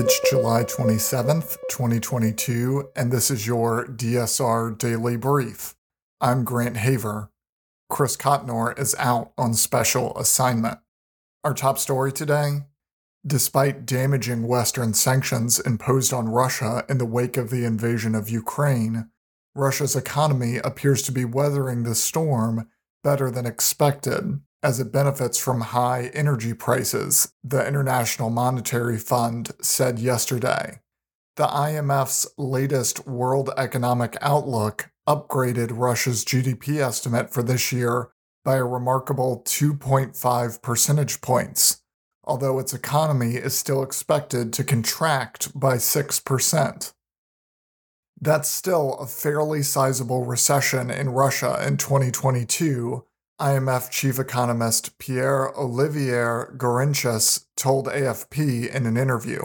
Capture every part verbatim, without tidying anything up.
It's July twenty-seventh, twenty twenty-two, and this is your D S R Daily Brief. I'm Grant Haver. Chris Cotnor is out on special assignment. Our top story today? Despite damaging Western sanctions imposed on Russia in the wake of the invasion of Ukraine, Russia's economy appears to be weathering the storm better than expected, as it benefits from high energy prices, the International Monetary Fund said yesterday. The I M F's latest World Economic Outlook upgraded Russia's G D P estimate for this year by a remarkable two point five percentage points, although its economy is still expected to contract by six percent. That's still a fairly sizable recession in Russia in twenty twenty-two, I M F chief economist Pierre-Olivier Gourinchas told A F P in an interview.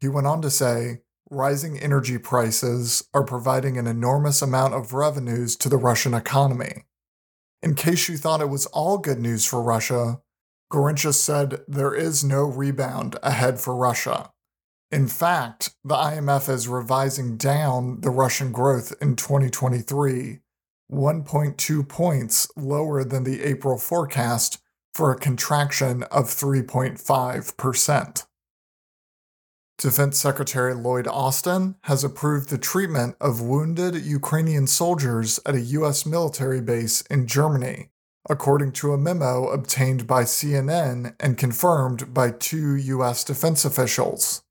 He went on to say, rising energy prices are providing an enormous amount of revenues to the Russian economy. In case you thought it was all good news for Russia, Gourinchas said there is no rebound ahead for Russia. In fact, the I M F is revising down the Russian growth in twenty twenty-three, one point two points lower than the April forecast for a contraction of three point five percent. Defense Secretary Lloyd Austin has approved the treatment of wounded Ukrainian soldiers at a U S military base in Germany, according to a memo obtained by C N N and confirmed by two U S defense officials.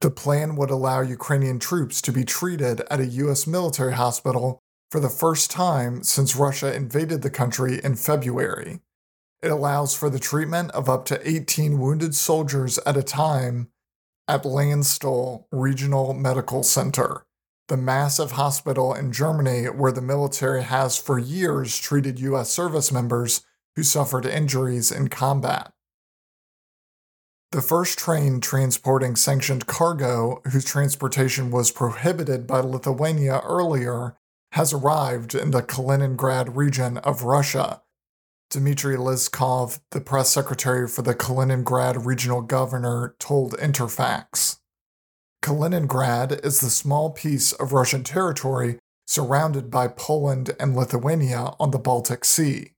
The plan would allow Ukrainian troops to be treated at a U S military hospital for the first time since Russia invaded the country in February. It allows for the treatment of up to eighteen wounded soldiers at a time at Landstuhl Regional Medical Center, the massive hospital in Germany where the military has for years treated U S service members who suffered injuries in combat. The first train transporting sanctioned cargo, whose transportation was prohibited by Lithuania earlier, has arrived in the Kaliningrad region of Russia. Dmitry Lizkov, the press secretary for the Kaliningrad regional governor, told Interfax. Kaliningrad is the small piece of Russian territory surrounded by Poland and Lithuania on the Baltic Sea.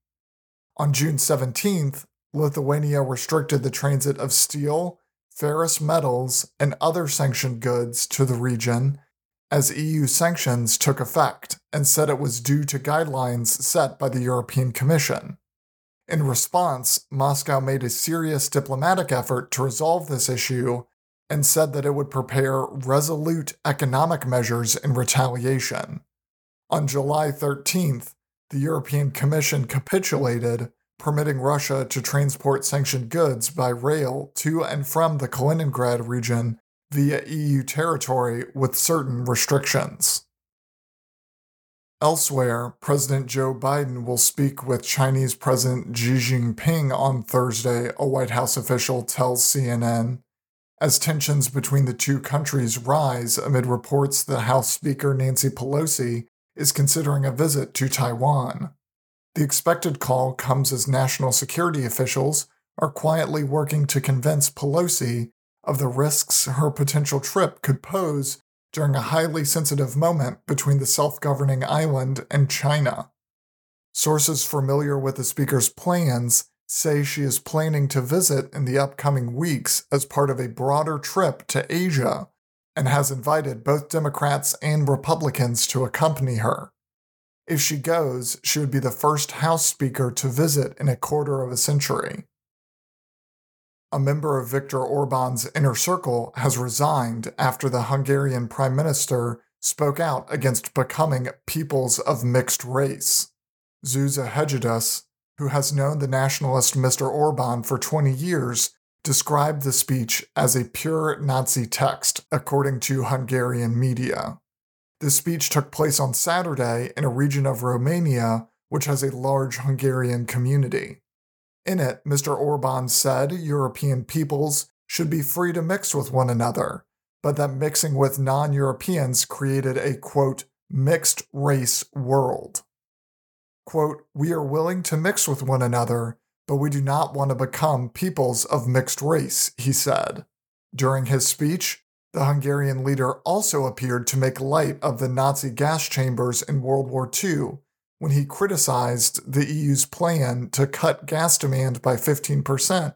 On June seventeenth, Lithuania restricted the transit of steel, ferrous metals, and other sanctioned goods to the region, as E U sanctions took effect and said it was due to guidelines set by the European Commission. In response, Moscow made a serious diplomatic effort to resolve this issue and said that it would prepare resolute economic measures in retaliation. On July thirteenth, the European Commission capitulated, permitting Russia to transport sanctioned goods by rail to and from the Kaliningrad region via E U territory with certain restrictions. Elsewhere, President Joe Biden will speak with Chinese President Xi Jinping on Thursday, a White House official tells C N N, as tensions between the two countries rise amid reports that House Speaker Nancy Pelosi is considering a visit to Taiwan. The expected call comes as national security officials are quietly working to convince Pelosi of the risks her potential trip could pose during a highly sensitive moment between the self-governing island and China. Sources familiar with the speaker's plans say she is planning to visit in the upcoming weeks as part of a broader trip to Asia and has invited both Democrats and Republicans to accompany her. If she goes, she would be the first House Speaker to visit in a quarter of a century. A member of Viktor Orban's inner circle has resigned after the Hungarian prime minister spoke out against becoming peoples of mixed race. Zsuzsa Hegedus, who has known the nationalist Mister Orban for twenty years, described the speech as a pure Nazi text, according to Hungarian media. The speech took place on Saturday in a region of Romania which has a large Hungarian community. In it, Mister Orban said European peoples should be free to mix with one another, but that mixing with non-Europeans created a, quote, mixed-race world. Quote, we are willing to mix with one another, but we do not want to become peoples of mixed race, he said. During his speech, the Hungarian leader also appeared to make light of the Nazi gas chambers in World War Two when he criticized the E U's plan to cut gas demand by fifteen percent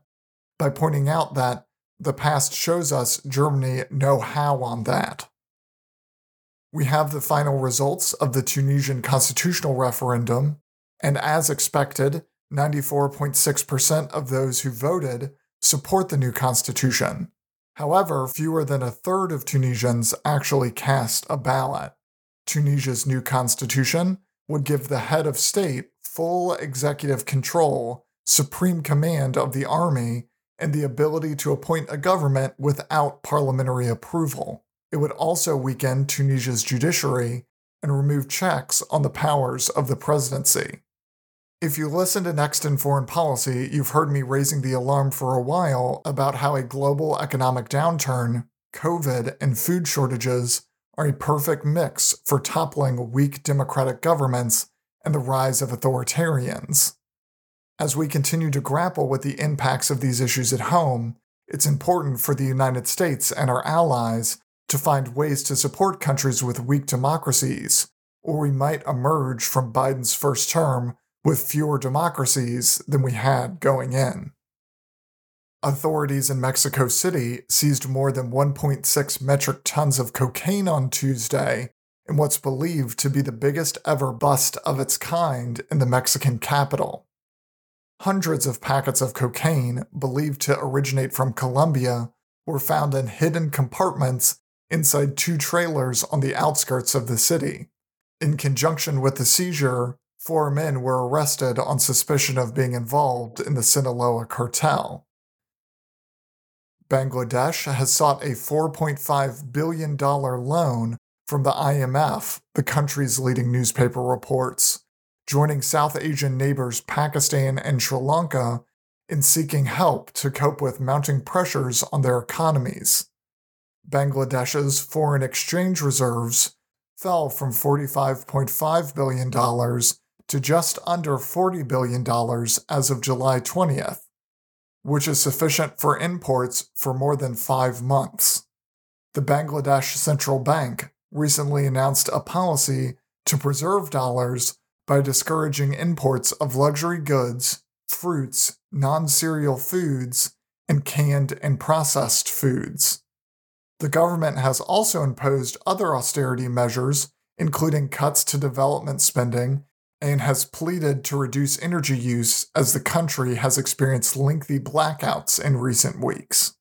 by pointing out that the past shows us Germany know how on that. We have the final results of the Tunisian constitutional referendum, and as expected, ninety-four point six percent of those who voted support the new constitution. However, fewer than a third of Tunisians actually cast a ballot. Tunisia's new constitution would give the head of state full executive control, supreme command of the army, and the ability to appoint a government without parliamentary approval. It would also weaken Tunisia's judiciary and remove checks on the powers of the presidency. If you listen to Next in Foreign Policy, you've heard me raising the alarm for a while about how a global economic downturn, COVID, and food shortages are a perfect mix for toppling weak democratic governments and the rise of authoritarians. As we continue to grapple with the impacts of these issues at home, it's important for the United States and our allies to find ways to support countries with weak democracies, or we might emerge from Biden's first term with fewer democracies than we had going in. Authorities in Mexico City seized more than one point six metric tons of cocaine on Tuesday in what's believed to be the biggest ever bust of its kind in the Mexican capital. Hundreds of packets of cocaine, believed to originate from Colombia, were found in hidden compartments inside two trailers on the outskirts of the city. In conjunction with the seizure, four men were arrested on suspicion of being involved in the Sinaloa cartel. Bangladesh has sought a four point five billion dollars loan from the I M F, the country's leading newspaper reports, joining South Asian neighbors Pakistan and Sri Lanka in seeking help to cope with mounting pressures on their economies. Bangladesh's foreign exchange reserves fell from forty-five point five billion dollars to just under forty billion dollars as of July twentieth, which is sufficient for imports for more than five months. The Bangladesh Central Bank recently announced a policy to preserve dollars by discouraging imports of luxury goods, fruits, non-cereal foods, and canned and processed foods. The government has also imposed other austerity measures, including cuts to development spending, and has pleaded to reduce energy use as the country has experienced lengthy blackouts in recent weeks.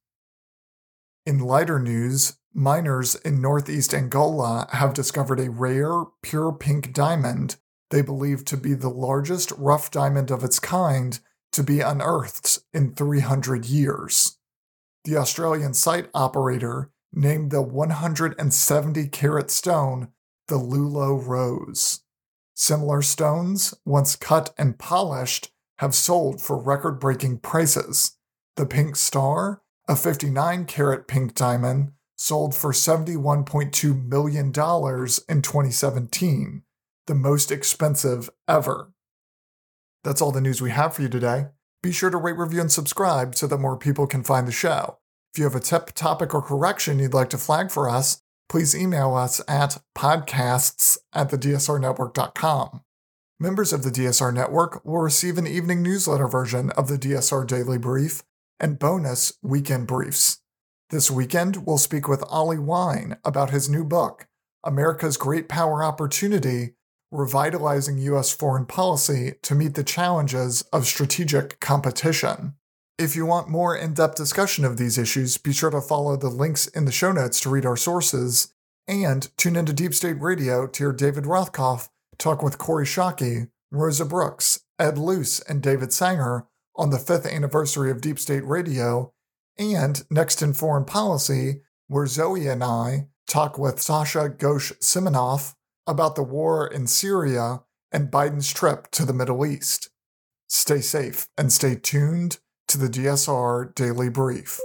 In lighter news, miners in northeast Angola have discovered a rare, pure pink diamond they believe to be the largest rough diamond of its kind to be unearthed in three hundred years. The Australian site operator named the one hundred seventy carat stone the Lulo Rose. Similar stones, once cut and polished, have sold for record-breaking prices. The Pink Star, a fifty-nine carat pink diamond, sold for seventy-one point two million dollars in twenty seventeen, the most expensive ever. That's all the news we have for you today. Be sure to rate, review, and subscribe so that more people can find the show. If you have a tip, topic, or correction you'd like to flag for us, please email us at podcasts at the d s r network dot com. Members of the D S R Network will receive an evening newsletter version of the D S R Daily Brief and bonus weekend briefs. This weekend, we'll speak with Ollie Wine about his new book, America's Great Power Opportunity: Revitalizing U S Foreign Policy to Meet the Challenges of Strategic Competition. If you want more in-depth discussion of these issues, be sure to follow the links in the show notes to read our sources, and tune into Deep State Radio to hear David Rothkoff talk with Corey Shockey, Rosa Brooks, Ed Luce, and David Sanger on the fifth anniversary of Deep State Radio, and Next in Foreign Policy, where Zoe and I talk with Sasha Ghosh-Simonov about the war in Syria and Biden's trip to the Middle East. Stay safe and stay tuned to the D S R Daily Brief.